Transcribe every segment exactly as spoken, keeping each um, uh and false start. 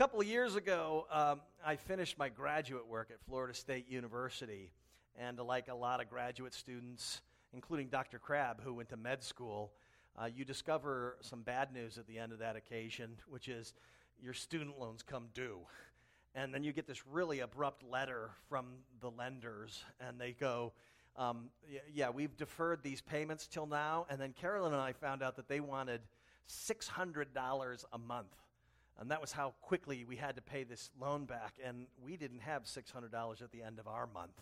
A couple of years ago, um, I finished my graduate work at Florida State University, and like a lot of graduate students, including Doctor Crabb, who went to med school, uh, you discover some bad news at the end of that occasion, which is your student loans come due. And then you get this really abrupt letter from the lenders, and they go, um, yeah, we've deferred these payments till now. And then Carolyn and I found out that they wanted six hundred dollars a month. And that was how quickly we had to pay this loan back, and we didn't have six hundred dollars at the end of our month.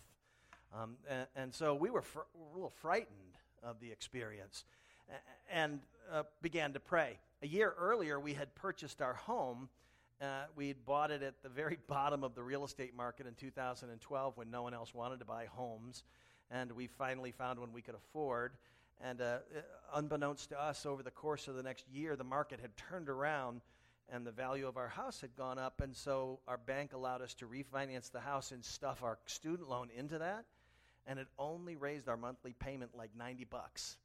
Um, and, and so we were, fr- were a little frightened of the experience and uh, began to pray. A year earlier, we had purchased our home. Uh, we had bought it at the very bottom of the real estate market in two thousand twelve when no one else wanted to buy homes, and we finally found one we could afford. And uh, unbeknownst to us, over the course of the next year, the market had turned around, and the value of our house had gone up, and so our bank allowed us to refinance the house and stuff our student loan into that, and it only raised our monthly payment like ninety bucks.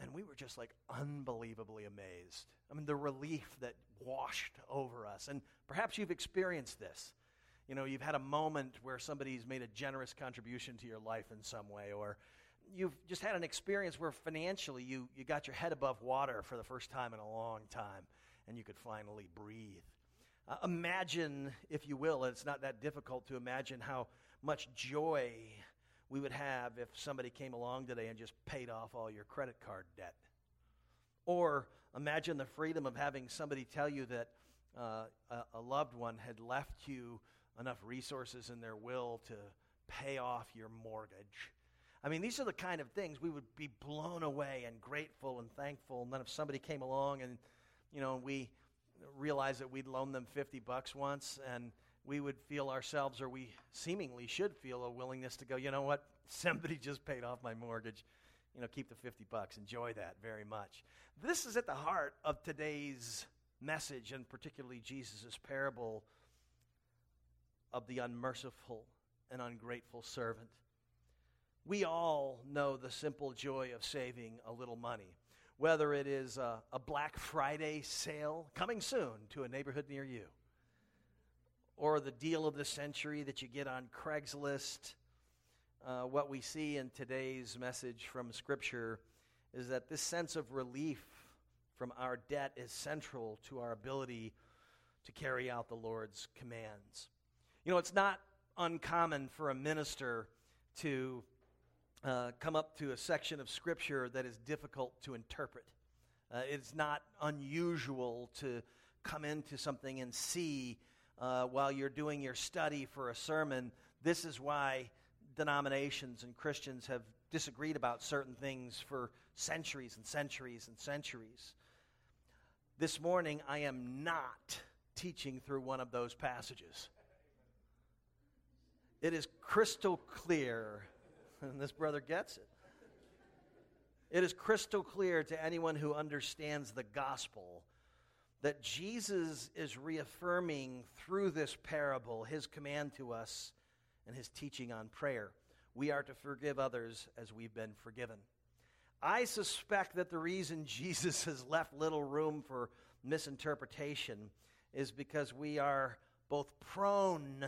And we were just like unbelievably amazed. I mean, the relief that washed over us. And perhaps you've experienced this. You know, you've had a moment where somebody's made a generous contribution to your life in some way, or you've just had an experience where financially you, you got your head above water for the first time in a long time, and you could finally breathe. Uh, imagine, if you will, it's not that difficult to imagine how much joy we would have if somebody came along today and just paid off all your credit card debt. Or imagine the freedom of having somebody tell you that uh, a, a loved one had left you enough resources in their will to pay off your mortgage. I mean, these are the kind of things we would be blown away and grateful and thankful. And then if somebody came along and You know, we realized that we'd loaned them fifty bucks once, and we would feel ourselves, or we seemingly should feel, a willingness to go, you know what, somebody just paid off my mortgage. You know, keep the fifty bucks. Enjoy that very much. This is at the heart of today's message, and particularly Jesus' parable of the unmerciful and ungrateful servant. We all know the simple joy of saving a little money, whether it is a, a Black Friday sale coming soon to a neighborhood near you, or the deal of the century that you get on Craigslist. Uh, what we see in today's message from Scripture is that this sense of relief from our debt is central to our ability to carry out the Lord's commands. You know, it's not uncommon for a minister to Uh, come up to a section of Scripture that is difficult to interpret. Uh, it's not unusual to come into something and see, uh, while you're doing your study for a sermon, this is why denominations and Christians have disagreed about certain things for centuries and centuries and centuries. This morning, I am not teaching through one of those passages. It is crystal clear. And this brother gets it. It is crystal clear to anyone who understands the gospel that Jesus is reaffirming through this parable his command to us and his teaching on prayer. We are to forgive others as we've been forgiven. I suspect that the reason Jesus has left little room for misinterpretation is because we are both prone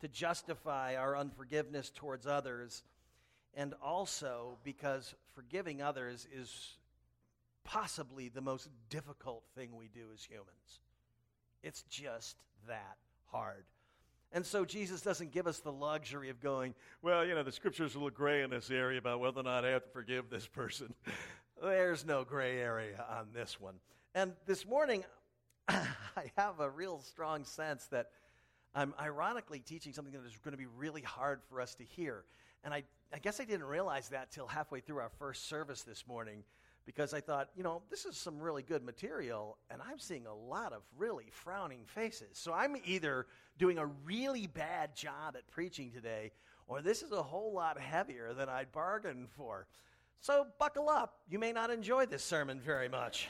to justify our unforgiveness towards others, and also because forgiving others is possibly the most difficult thing we do as humans. It's just that hard. And so Jesus doesn't give us the luxury of going, well, you know, the Scripture's a little gray in this area about whether or not I have to forgive this person. There's no gray area on this one. And this morning, I have a real strong sense that I'm ironically teaching something that is going to be really hard for us to hear. And I I guess I didn't realize that till halfway through our first service this morning, because I thought, you know, this is some really good material, and I'm seeing a lot of really frowning faces. So I'm either doing a really bad job at preaching today, or this is a whole lot heavier than I'd bargained for. So buckle up. You may not enjoy this sermon very much.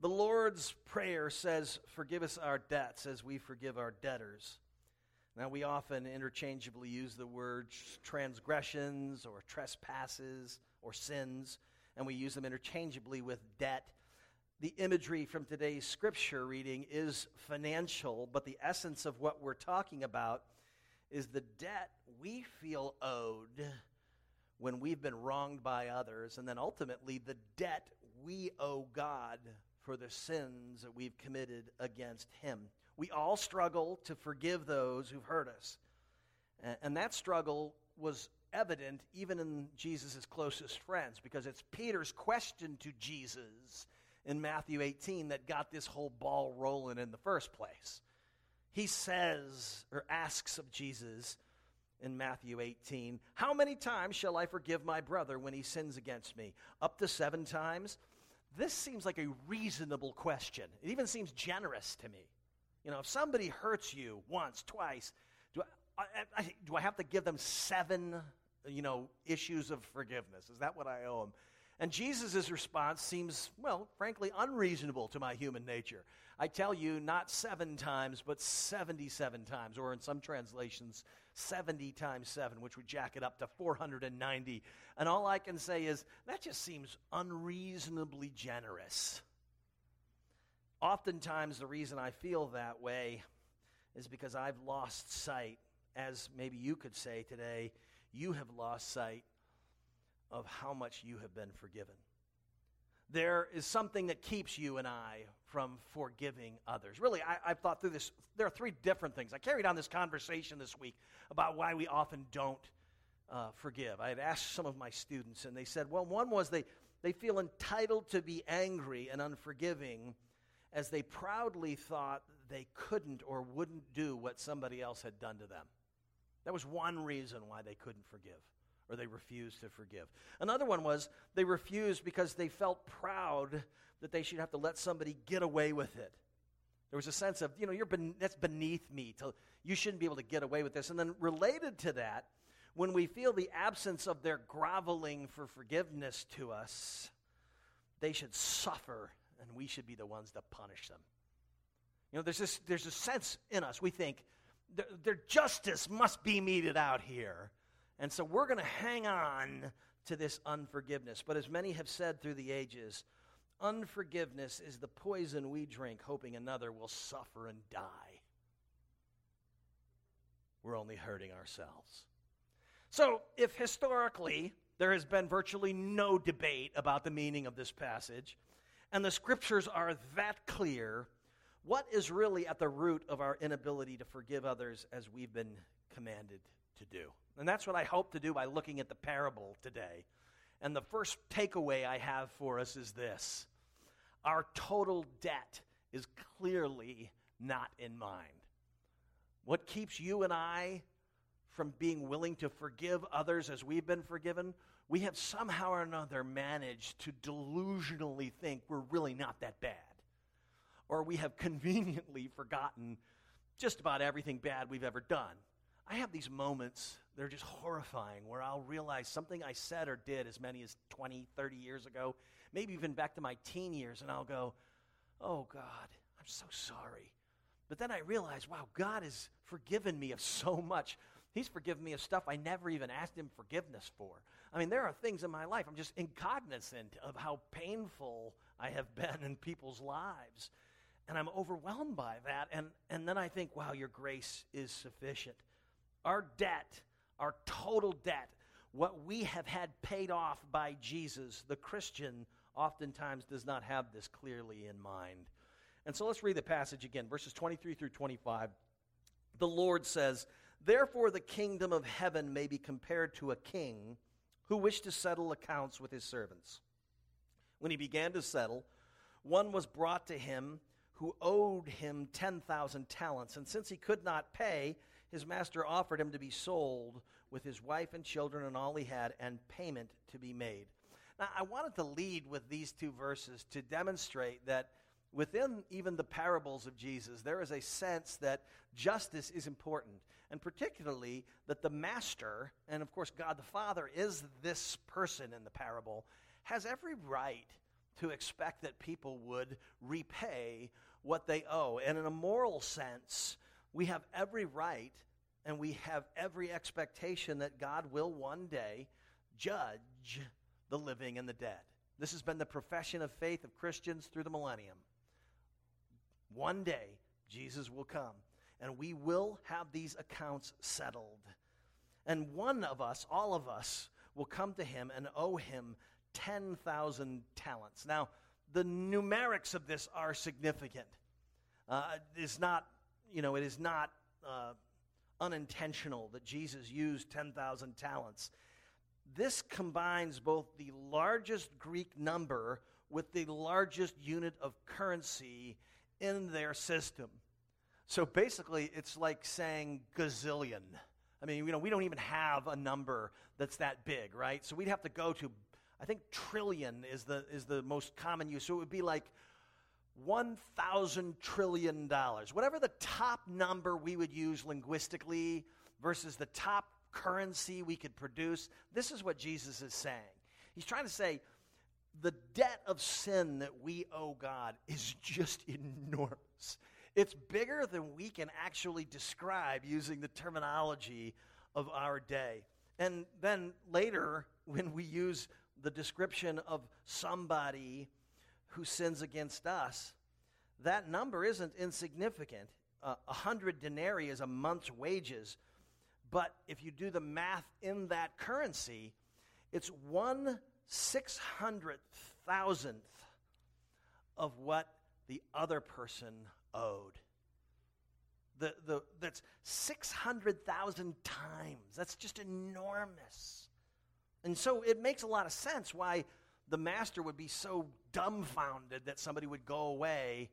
The Lord's Prayer says, forgive us our debts as we forgive our debtors. Now, we often interchangeably use the words transgressions or trespasses or sins, and we use them interchangeably with debt. The imagery from today's scripture reading is financial, but the essence of what we're talking about is the debt we feel owed when we've been wronged by others, and then ultimately the debt we owe God for the sins that we've committed against Him. We all struggle to forgive those who've hurt us, and that struggle was evident even in Jesus' closest friends, because it's Peter's question to Jesus in Matthew eighteen that got this whole ball rolling in the first place. He says, or asks of Jesus in Matthew eighteen, "How many times shall I forgive my brother when he sins against me? Up to seven times?" This seems like a reasonable question. It even seems generous to me. You know, if somebody hurts you once, twice, do I, I, I, do I have to give them seven, you know, issues of forgiveness? Is that what I owe them? And Jesus' response seems, well, frankly, unreasonable to my human nature. I tell you, not seven times, but seventy-seven times, or in some translations, seventy times seven, which would jack it up to four hundred ninety. And all I can say is, that just seems unreasonably generous. Oftentimes, the reason I feel that way is because I've lost sight, as maybe you could say today, you have lost sight of how much you have been forgiven. There is something that keeps you and I from forgiving others. Really, I, I've thought through this. There are three different things. I carried on this conversation this week about why we often don't uh, forgive. I had asked some of my students, and they said, well, one was they, they feel entitled to be angry and unforgiving as they proudly thought they couldn't or wouldn't do what somebody else had done to them. That was one reason why they couldn't forgive, or they refused to forgive. Another one was they refused because they felt proud that they should have to let somebody get away with it. There was a sense of, you know, you're ben- that's beneath me. To, you shouldn't be able to get away with this. And then related to that, when we feel the absence of their groveling for forgiveness to us, they should suffer, and we should be the ones to punish them. You know, there's this, there's a sense in us, we think, th- their justice must be meted out here. And so we're going to hang on to this unforgiveness. But as many have said through the ages, unforgiveness is the poison we drink, hoping another will suffer and die. We're only hurting ourselves. So if historically there has been virtually no debate about the meaning of this passage, and the scriptures are that clear, what is really at the root of our inability to forgive others as we've been commanded to do? And that's what I hope to do by looking at the parable today. And the first takeaway I have for us is this: our total debt is clearly not in mind. What keeps you and I from being willing to forgive others as we've been forgiven? We have somehow or another managed to delusionally think we're really not that bad. Or we have conveniently forgotten just about everything bad we've ever done. I have these moments, they're just horrifying, where I'll realize something I said or did as many as twenty, thirty years ago, maybe even back to my teen years, and I'll go, oh, God, I'm so sorry. But then I realize, wow, God has forgiven me of so much. He's forgiven me of stuff I never even asked Him forgiveness for. I mean, there are things in my life I'm just incognizant of how painful I have been in people's lives, and I'm overwhelmed by that, and, and then I think, wow, Your grace is sufficient. Our debt, our total debt, what we have had paid off by Jesus, the Christian oftentimes does not have this clearly in mind. And so let's read the passage again, verses twenty-three through twenty-five. The Lord says, "Therefore the kingdom of heaven may be compared to a king who wished to settle accounts with his servants. When he began to settle, one was brought to him who owed him ten thousand talents, and since he could not pay, his master offered him to be sold with his wife and children and all he had, and payment to be made." Now, I wanted to lead with these two verses to demonstrate that within even the parables of Jesus, there is a sense that justice is important, and particularly that the master, and of course God the Father is this person in the parable, has every right to expect that people would repay what they owe. And in a moral sense, we have every right and we have every expectation that God will one day judge the living and the dead. This has been the profession of faith of Christians through the millennium. One day, Jesus will come, and we will have these accounts settled. And one of us, all of us, will come to him and owe him ten thousand talents. Now, the numerics of this are significant. Uh, it's not, you know, it is not uh, unintentional that Jesus used ten thousand talents. This combines both the largest Greek number with the largest unit of currency in their system. So basically, it's like saying gazillion. I mean, you know, we don't even have a number that's that big, right? So we'd have to go to, I think trillion is the is the most common use. So it would be like one thousand trillion dollars. Whatever the top number we would use linguistically versus the top currency we could produce, this is what Jesus is saying. He's trying to say the debt of sin that we owe God is just enormous. It's bigger than we can actually describe using the terminology of our day. And then later, when we use the description of somebody who sins against us, that number isn't insignificant. Uh, a hundred denarii is a month's wages. But if you do the math in that currency, it's one six hundred thousandth of what the other person owed. The, the, that's six hundred thousand times. That's just enormous. And so it makes a lot of sense why the master would be so dumbfounded that somebody would go away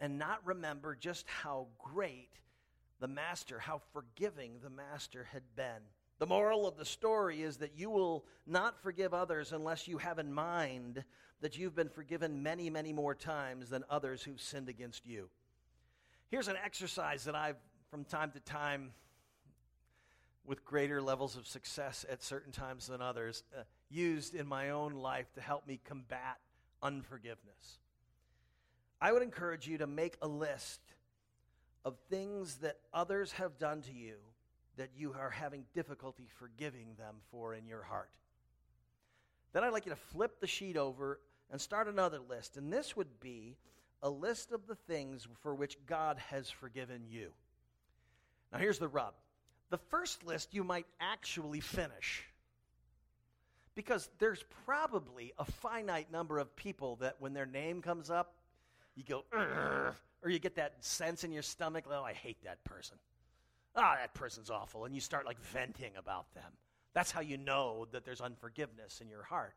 and not remember just how great the master, how forgiving the master had been. The moral of the story is that you will not forgive others unless you have in mind that you've been forgiven many, many more times than others who've sinned against you. Here's an exercise that I've, from time to time, with greater levels of success at certain times than others, uh, used in my own life to help me combat unforgiveness. I would encourage you to make a list of things that others have done to you that you are having difficulty forgiving them for in your heart. Then I'd like you to flip the sheet over and start another list. And this would be a list of the things for which God has forgiven you. Now here's the rub. The first list you might actually finish, because there's probably a finite number of people that when their name comes up, you go, "Urgh," or you get that sense in your stomach, oh, I hate that person. Oh, that person's awful. And you start like venting about them. That's how you know that there's unforgiveness in your heart.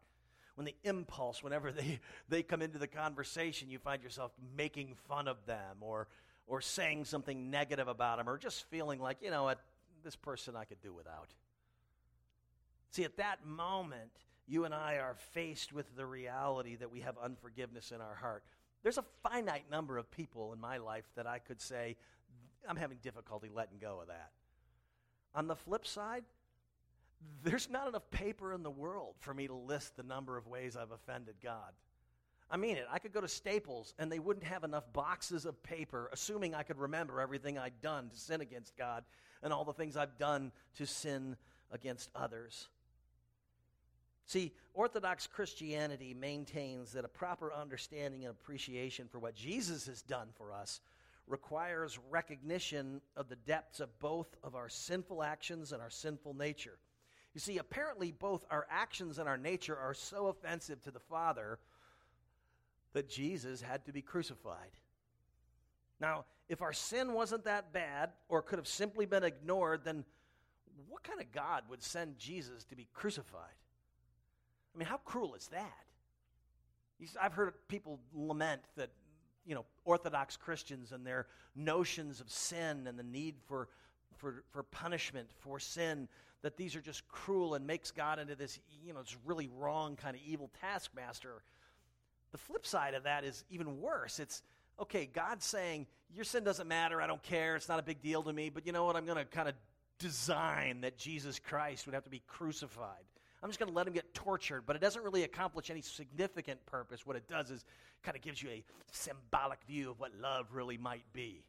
When the impulse, whenever they, they come into the conversation, you find yourself making fun of them or, or saying something negative about them or just feeling like, you know what, this person I could do without. See, at that moment, you and I are faced with the reality that we have unforgiveness in our heart. There's a finite number of people in my life that I could say, I'm having difficulty letting go of that. On the flip side, there's not enough paper in the world for me to list the number of ways I've offended God. I mean it. I could go to Staples, and they wouldn't have enough boxes of paper, assuming I could remember everything I'd done to sin against God and all the things I've done to sin against others. See, Orthodox Christianity maintains that a proper understanding and appreciation for what Jesus has done for us requires recognition of the depths of both of our sinful actions and our sinful nature. You see, apparently both our actions and our nature are so offensive to the Father that Jesus had to be crucified. Now, if our sin wasn't that bad or could have simply been ignored, then what kind of God would send Jesus to be crucified? I mean, how cruel is that? You see, I've heard people lament that, you know, Orthodox Christians and their notions of sin and the need for, for for punishment for sin, that these are just cruel and makes God into this, you know, it's really wrong kind of evil taskmaster. The flip side of that is even worse. It's, okay, God's saying, your sin doesn't matter, I don't care, it's not a big deal to me, but you know what, I'm going to kind of design that Jesus Christ would have to be crucified. I'm just going to let him get tortured, but it doesn't really accomplish any significant purpose. What it does is kind of gives you a symbolic view of what love really might be.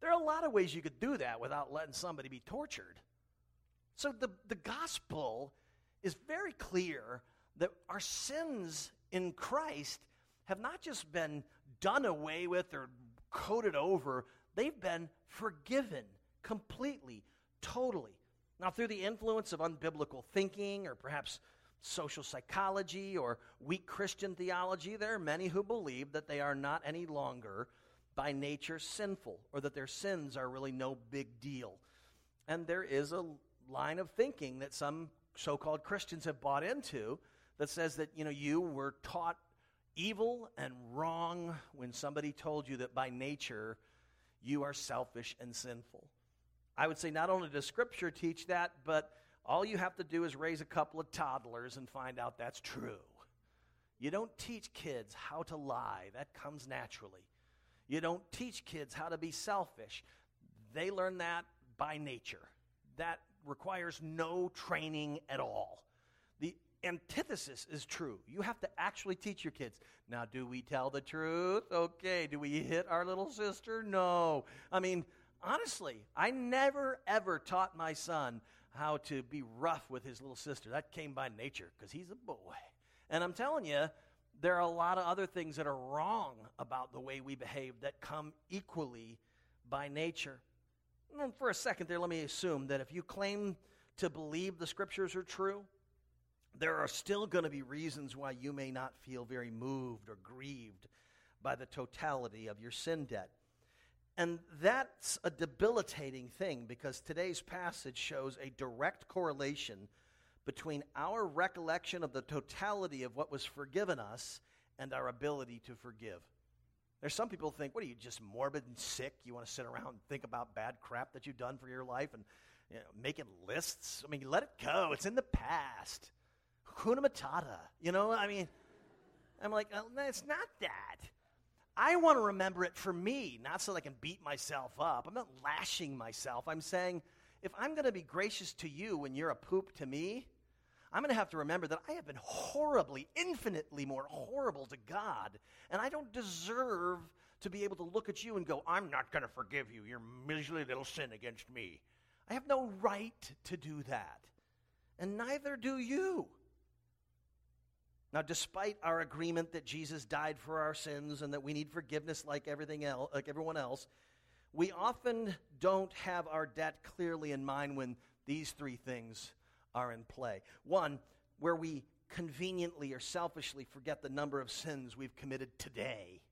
There are a lot of ways you could do that without letting somebody be tortured. So the, the gospel is very clear that our sins in Christ have not just been done away with or coated over, they've been forgiven completely, totally. Now, through the influence of unbiblical thinking or perhaps social psychology or weak Christian theology, there are many who believe that they are not any longer by nature sinful, or that their sins are really no big deal. And there is a line of thinking that some so-called Christians have bought into that says that, you know, you were taught evil and wrong when somebody told you that by nature you are selfish and sinful. I would say not only does Scripture teach that, but all you have to do is raise a couple of toddlers and find out that's true. You don't teach kids how to lie. That comes naturally. You don't teach kids how to be selfish. They learn that by nature. That requires no training at all. The antithesis is true. You have to actually teach your kids. Now, do we tell the truth? Okay. Do we hit our little sister? No. I mean, honestly, I never, ever taught my son how to be rough with his little sister. That came by nature because he's a boy. And I'm telling you, there are a lot of other things that are wrong about the way we behave that come equally by nature. And for a second there, let me assume that if you claim to believe the Scriptures are true, there are still going to be reasons why you may not feel very moved or grieved by the totality of your sin debt. And that's a debilitating thing, because today's passage shows a direct correlation between our recollection of the totality of what was forgiven us and our ability to forgive. There's some people think, what are you, just morbid and sick? You want to sit around and think about bad crap that you've done for your life and, you know, making lists? I mean, let it go. It's in the past. Hakuna Matata. You know, I mean, I'm like, oh, no, it's not that. I want to remember it for me, not so that I can beat myself up. I'm not lashing myself. I'm saying, if I'm going to be gracious to you when you're a poop to me, I'm going to have to remember that I have been horribly, infinitely more horrible to God, and I don't deserve to be able to look at you and go, I'm not going to forgive you, your miserly little sin against me. I have no right to do that, and neither do you. Now, despite our agreement that Jesus died for our sins and that we need forgiveness like everything else, like everyone else, we often don't have our debt clearly in mind when these three things are in play. One, where we conveniently or selfishly forget the number of sins we've committed today.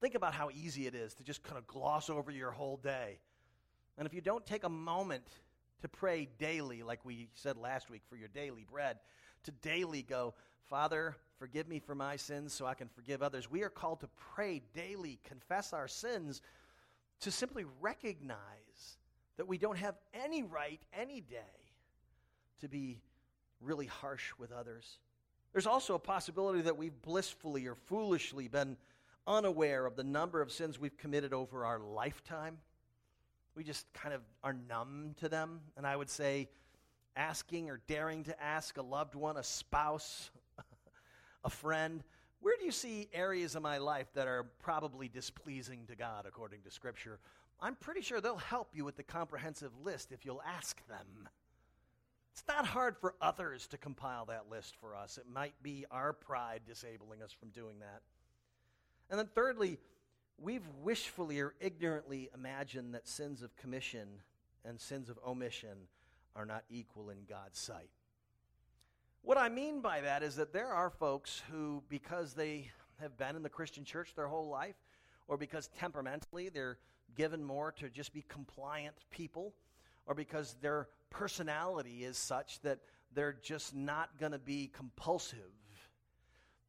Think about how easy it is to just kind of gloss over your whole day. And if you don't take a moment to pray daily, like we said last week, for your daily bread, to daily go, Father, forgive me for my sins so I can forgive others. We are called to pray daily, confess our sins, to simply recognize that we don't have any right, any day, to be really harsh with others. There's also a possibility that we've blissfully or foolishly been unaware of the number of sins we've committed over our lifetime. We just kind of are numb to them. And I would say asking or daring to ask a loved one, a spouse, a friend, where do you see areas of my life that are probably displeasing to God according to Scripture? I'm pretty sure they'll help you with the comprehensive list if you'll ask them. It's not hard for others to compile that list for us. It might be our pride disabling us from doing that. And then thirdly, we've wishfully or ignorantly imagined that sins of commission and sins of omission are not equal in God's sight. What I mean by that is that there are folks who, because they have been in the Christian church their whole life, or because temperamentally they're given more to just be compliant people, or because their personality is such that they're just not going to be compulsive,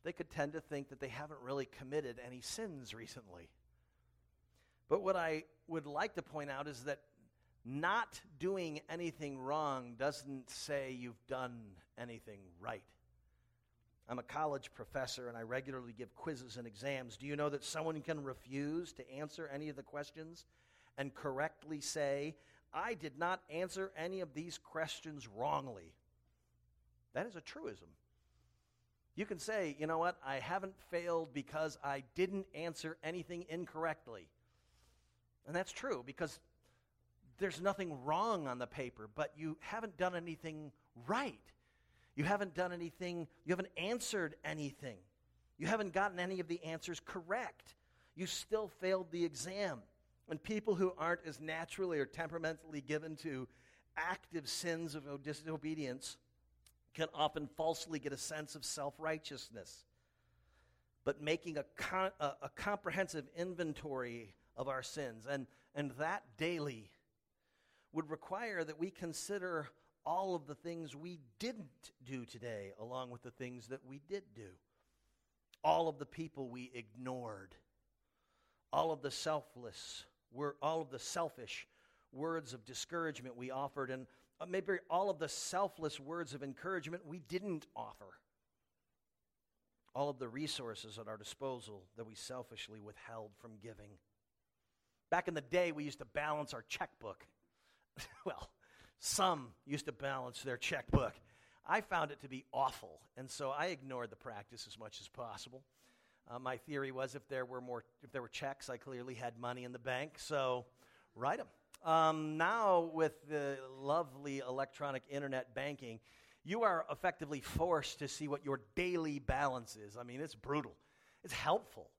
they could tend to think that they haven't really committed any sins recently. But what I would like to point out is that not doing anything wrong doesn't say you've done anything right. I'm a college professor, and I regularly give quizzes and exams. Do you know that someone can refuse to answer any of the questions and correctly say, I did not answer any of these questions wrongly? That is a truism. You can say, you know what, I haven't failed because I didn't answer anything incorrectly. And that's true, because there's nothing wrong on the paper, but you haven't done anything right. You haven't done anything. You haven't answered anything. You haven't gotten any of the answers correct. You still failed the exam. And people who aren't as naturally or temperamentally given to active sins of disobedience can often falsely get a sense of self-righteousness. But making a, con- a, a comprehensive inventory of our sins, and, and that daily, would require that we consider all of the things we didn't do today, along with the things that we did do. All of the people we ignored. All of the selfless, were, all of the selfish words of discouragement we offered, and maybe all of the selfless words of encouragement we didn't offer. All of the resources at our disposal that we selfishly withheld from giving. Back in the day, we used to balance our checkbook. Well, some used to balance their checkbook. I found it to be awful, and so I ignored the practice as much as possible. Uh, my theory was if there were more, if there were checks, I clearly had money in the bank, so write them. Um, now, with the lovely electronic internet banking, you are effectively forced to see what your daily balance is. I mean, it's brutal. It's helpful.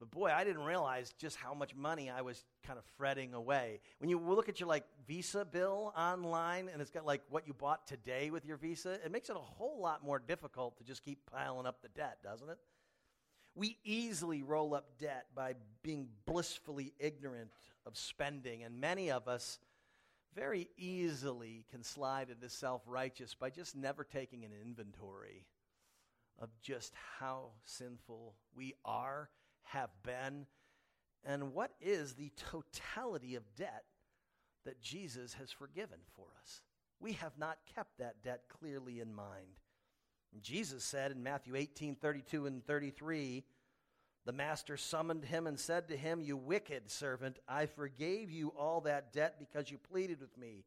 But boy, I didn't realize just how much money I was kind of fretting away. When you look at your like Visa bill online and it's got like what you bought today with your Visa, it makes it a whole lot more difficult to just keep piling up the debt, doesn't it? We easily roll up debt by being blissfully ignorant of spending, and many of us very easily can slide into self-righteous by just never taking an inventory of just how sinful we are, have been, and what is the totality of debt that Jesus has forgiven for us. We have not kept that debt clearly in mind. And Jesus said in Matthew eighteen, thirty-two and thirty-three, the master summoned him and said to him, you wicked servant, I forgave you all that debt because you pleaded with me.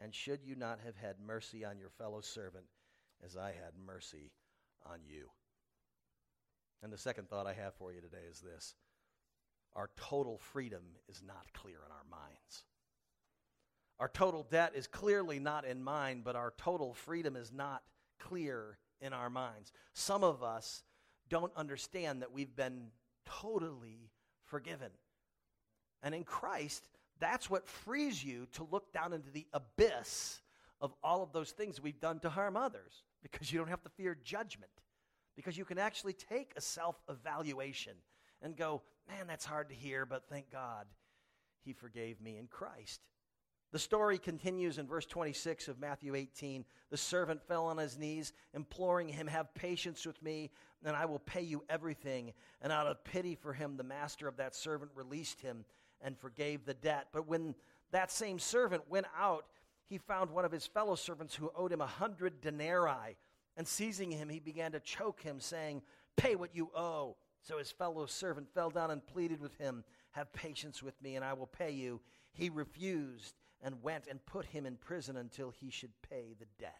And should you not have had mercy on your fellow servant as I had mercy on you? And the second thought I have for you today is this. Our total freedom is not clear in our minds. Our total debt is clearly not in mind, but our total freedom is not clear in our minds. Some of us don't understand that we've been totally forgiven. And in Christ, that's what frees you to look down into the abyss of all of those things we've done to harm others, because you don't have to fear judgment. Because you can actually take a self-evaluation and go, man, that's hard to hear, but thank God he forgave me in Christ. The story continues in verse twenty-six of Matthew eighteen. The servant fell on his knees, imploring him, have patience with me, and I will pay you everything. And out of pity for him, the master of that servant released him and forgave the debt. But when that same servant went out, he found one of his fellow servants who owed him a hundred denarii. And seizing him, he began to choke him, saying, pay what you owe. So his fellow servant fell down and pleaded with him, have patience with me, and I will pay you. He refused and went and put him in prison until he should pay the debt.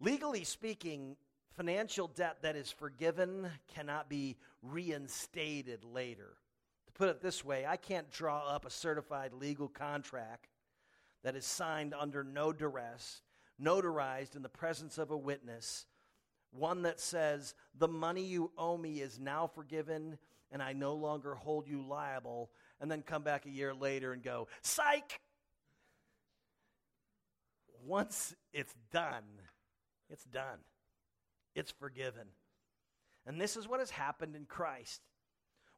Legally speaking, financial debt that is forgiven cannot be reinstated later. To put it this way, I can't draw up a certified legal contract that is signed under no duress, notarized in the presence of a witness, one that says, the money you owe me is now forgiven, and I no longer hold you liable, and then come back a year later and go, psych! Once it's done, it's done. It's forgiven. And this is what has happened in Christ.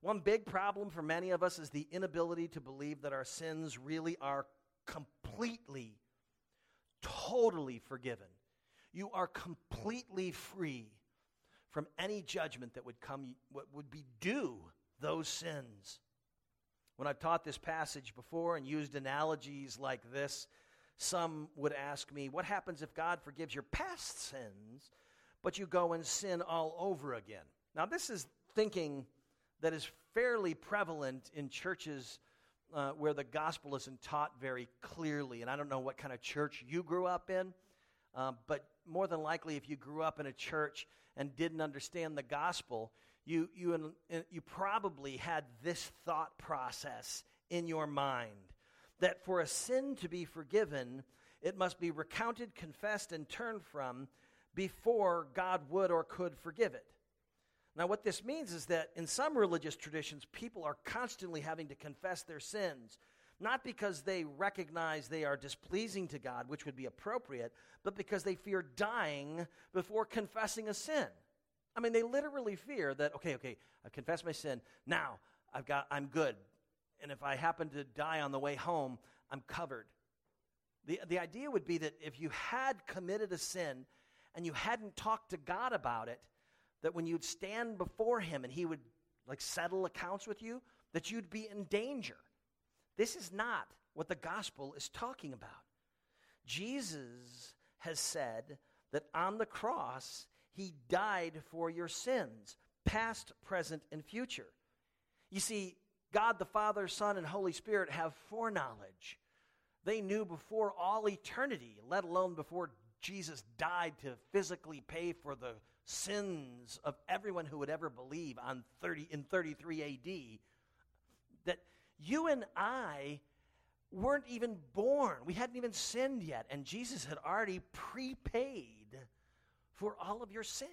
One big problem for many of us is the inability to believe that our sins really are completely forgiven. Totally forgiven. You are completely free from any judgment that would come, what would be due those sins. When I've taught this passage before and used analogies like this, some would ask me, what happens if God forgives your past sins, but you go and sin all over again? Now, this is thinking that is fairly prevalent in churches Uh, where the gospel isn't taught very clearly. And I don't know what kind of church you grew up in, uh, but more than likely if you grew up in a church and didn't understand the gospel, you you you probably had this thought process in your mind, that for a sin to be forgiven, it must be recounted, confessed, and turned from, before God would or could forgive it. Now, what this means is that in some religious traditions, people are constantly having to confess their sins, not because they recognize they are displeasing to God, which would be appropriate, but because they fear dying before confessing a sin. I mean, they literally fear that, okay, okay, I've confessed my sin, now I've got, I'm good, and if I happen to die on the way home, I'm covered. The, the idea would be that if you had committed a sin and you hadn't talked to God about it, that when you'd stand before him and he would like settle accounts with you, that you'd be in danger. This is not what the gospel is talking about. Jesus has said that on the cross, he died for your sins, past, present, and future. You see, God the Father, Son, and Holy Spirit have foreknowledge. They knew before all eternity, let alone before Jesus died to physically pay for the sins of everyone who would ever believe on thirty in thirty-three A D, that you and I weren't even born. We hadn't even sinned yet, and Jesus had already prepaid for all of your sins.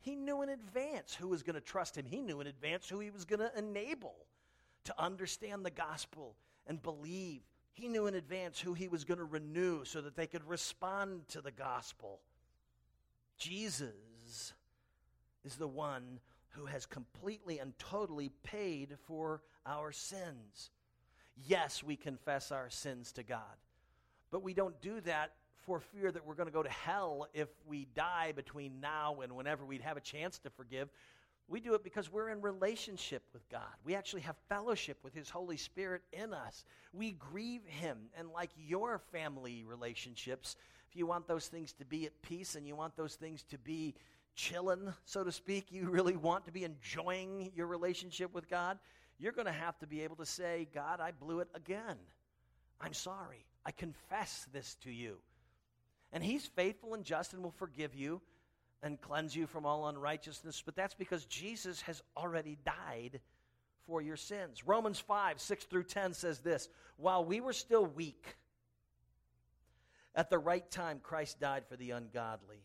He knew in advance who was going to trust him. He knew in advance who he was going to enable to understand the gospel and believe. He knew in advance who he was going to renew so that they could respond to the gospel. Jesus is the one who has completely and totally paid for our sins. Yes, we confess our sins to God, but we don't do that for fear that we're going to go to hell if we die between now and whenever we'd have a chance to forgive. We do it because we're in relationship with God. We actually have fellowship with his Holy Spirit in us. We grieve him. And like your family relationships, if you want those things to be at peace and you want those things to be chillin', so to speak, you really want to be enjoying your relationship with God, you're going to have to be able to say, God, I blew it again. I'm sorry. I confess this to you. And he's faithful and just and will forgive you and cleanse you from all unrighteousness, but that's because Jesus has already died for your sins. Romans five, six through ten says this, while we were still weak, at the right time Christ died for the ungodly.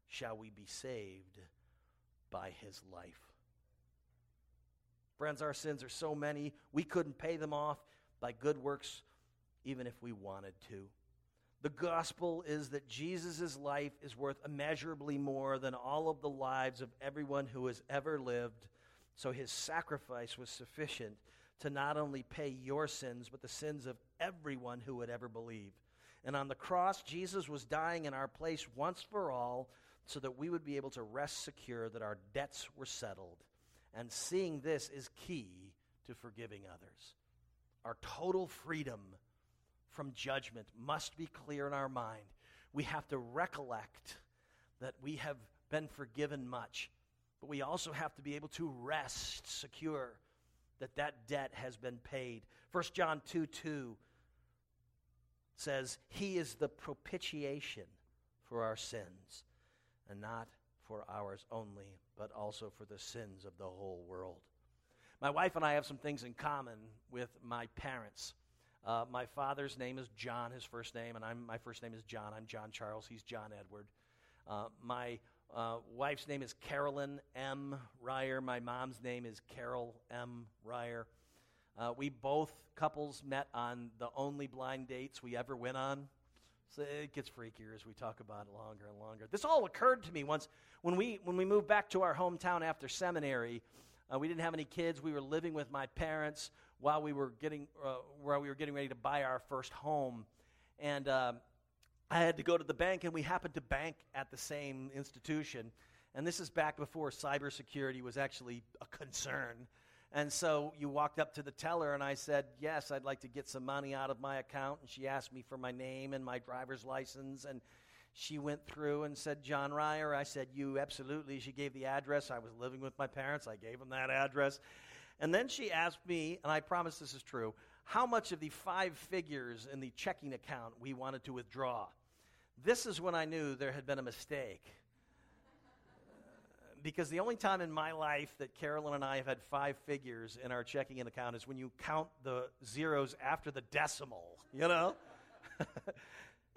shall we be saved by his life. Friends, our sins are so many, we couldn't pay them off by good works, even if we wanted to. The gospel is that Jesus' life is worth immeasurably more than all of the lives of everyone who has ever lived. So his sacrifice was sufficient to not only pay your sins, but the sins of everyone who would ever believe. And on the cross, Jesus was dying in our place once for all so that we would be able to rest secure that our debts were settled. And seeing this is key to forgiving others. Our total freedom from judgment must be clear in our mind. We have to recollect that we have been forgiven much, but we also have to be able to rest secure that that debt has been paid. First John two two says, he is the propitiation for our sins, and not for ours only, but also for the sins of the whole world. My wife and I have some things in common with my parents. Uh, my father's name is John, his first name, and I'm, my first name is John. I'm John Charles. He's John Edward. Uh, my uh, wife's name is Carolyn M. Ryer. My mom's name is Carol M. Ryer. Uh, we both, couples, met on the only blind dates we ever went on. So it gets freakier as we talk about it longer and longer. This all occurred to me once when we, when we moved back to our hometown after seminary. Uh, we didn't have any kids. We were living with my parents while we were getting uh, while we were getting ready to buy our first home, and um, I had to go to the bank, and we happened to bank at the same institution, and this is back before cybersecurity was actually a concern, and so you walked up to the teller, and I said, yes, I'd like to get some money out of my account, and she asked me for my name and my driver's license, and She went through and said, John Ryer. I said, you, absolutely. She gave the address. I was living with my parents. I gave them that address. And then she asked me, and I promise this is true, how much of the five figures in the checking account we wanted to withdraw. This is when I knew there had been a mistake. Because the only time in my life that Carolyn and I have had five figures in our checking account is when you count the zeros after the decimal, you know?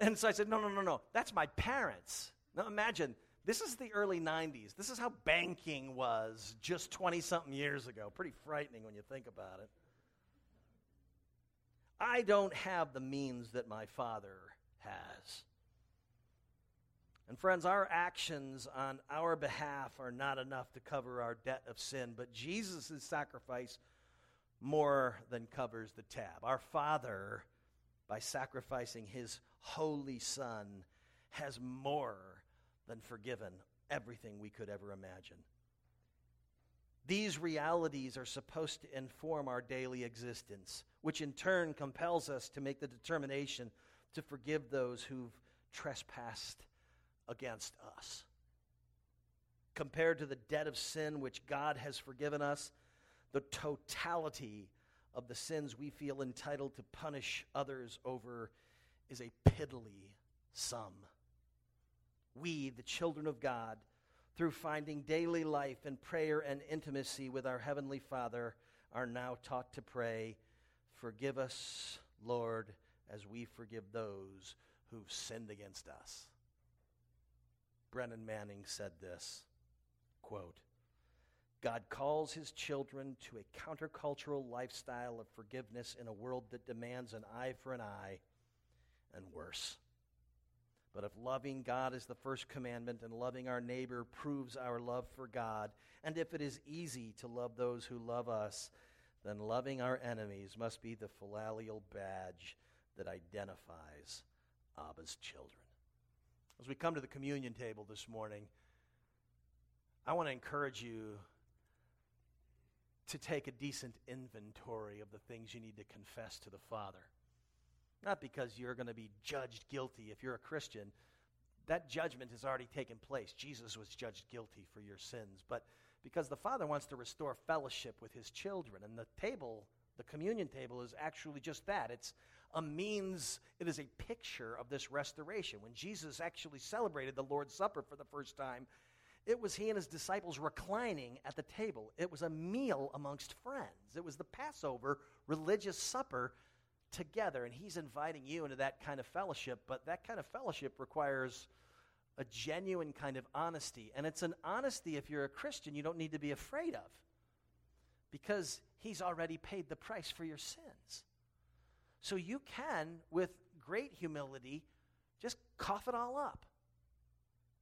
And so I said, no, no, no, no, that's my parents. Now imagine, this is the early nineties. This is how banking was just twenty-something years ago. Pretty frightening when you think about it. I don't have the means that my father has. And friends, our actions on our behalf are not enough to cover our debt of sin, but Jesus' sacrifice more than covers the tab. Our Father, by sacrificing his holy Son, has more than forgiven everything we could ever imagine. These realities are supposed to inform our daily existence, which in turn compels us to make the determination to forgive those who've trespassed against us. Compared to the debt of sin which God has forgiven us, the totality of the sins we feel entitled to punish others over is a piddly sum. We, the children of God, through finding daily life in prayer and intimacy with our Heavenly Father, are now taught to pray, forgive us, Lord, as we forgive those who've sinned against us. Brennan Manning said this, quote, God calls his children to a countercultural lifestyle of forgiveness in a world that demands an eye for an eye and worse. But if loving God is the first commandment and loving our neighbor proves our love for God, and if it is easy to love those who love us, then loving our enemies must be the filial badge that identifies Abba's children. As we come to the communion table this morning, I want to encourage you to take a decent inventory of the things you need to confess to the Father. Not because you're going to be judged guilty if you're a Christian. That judgment has already taken place. Jesus was judged guilty for your sins. But because the Father wants to restore fellowship with his children. And the table, the communion table, is actually just that. It's a means, it is a picture of this restoration. When Jesus actually celebrated the Lord's Supper for the first time, it was he and his disciples reclining at the table. It was a meal amongst friends. It was the Passover religious supper together, and he's inviting you into that kind of fellowship, but that kind of fellowship requires a genuine kind of honesty, and it's an honesty, if you're a Christian, you don't need to be afraid of, because he's already paid the price for your sins. So you can, with great humility, just cough it all up.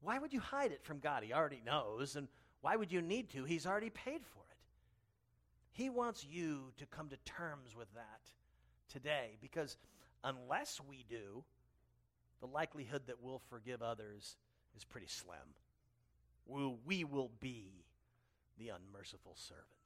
Why would you hide it from God? He already knows, and why would you need to? He's already paid for it. He wants you to come to terms with that today, because unless we do, the likelihood that we'll forgive others is pretty slim. We'll, we will be the unmerciful servant.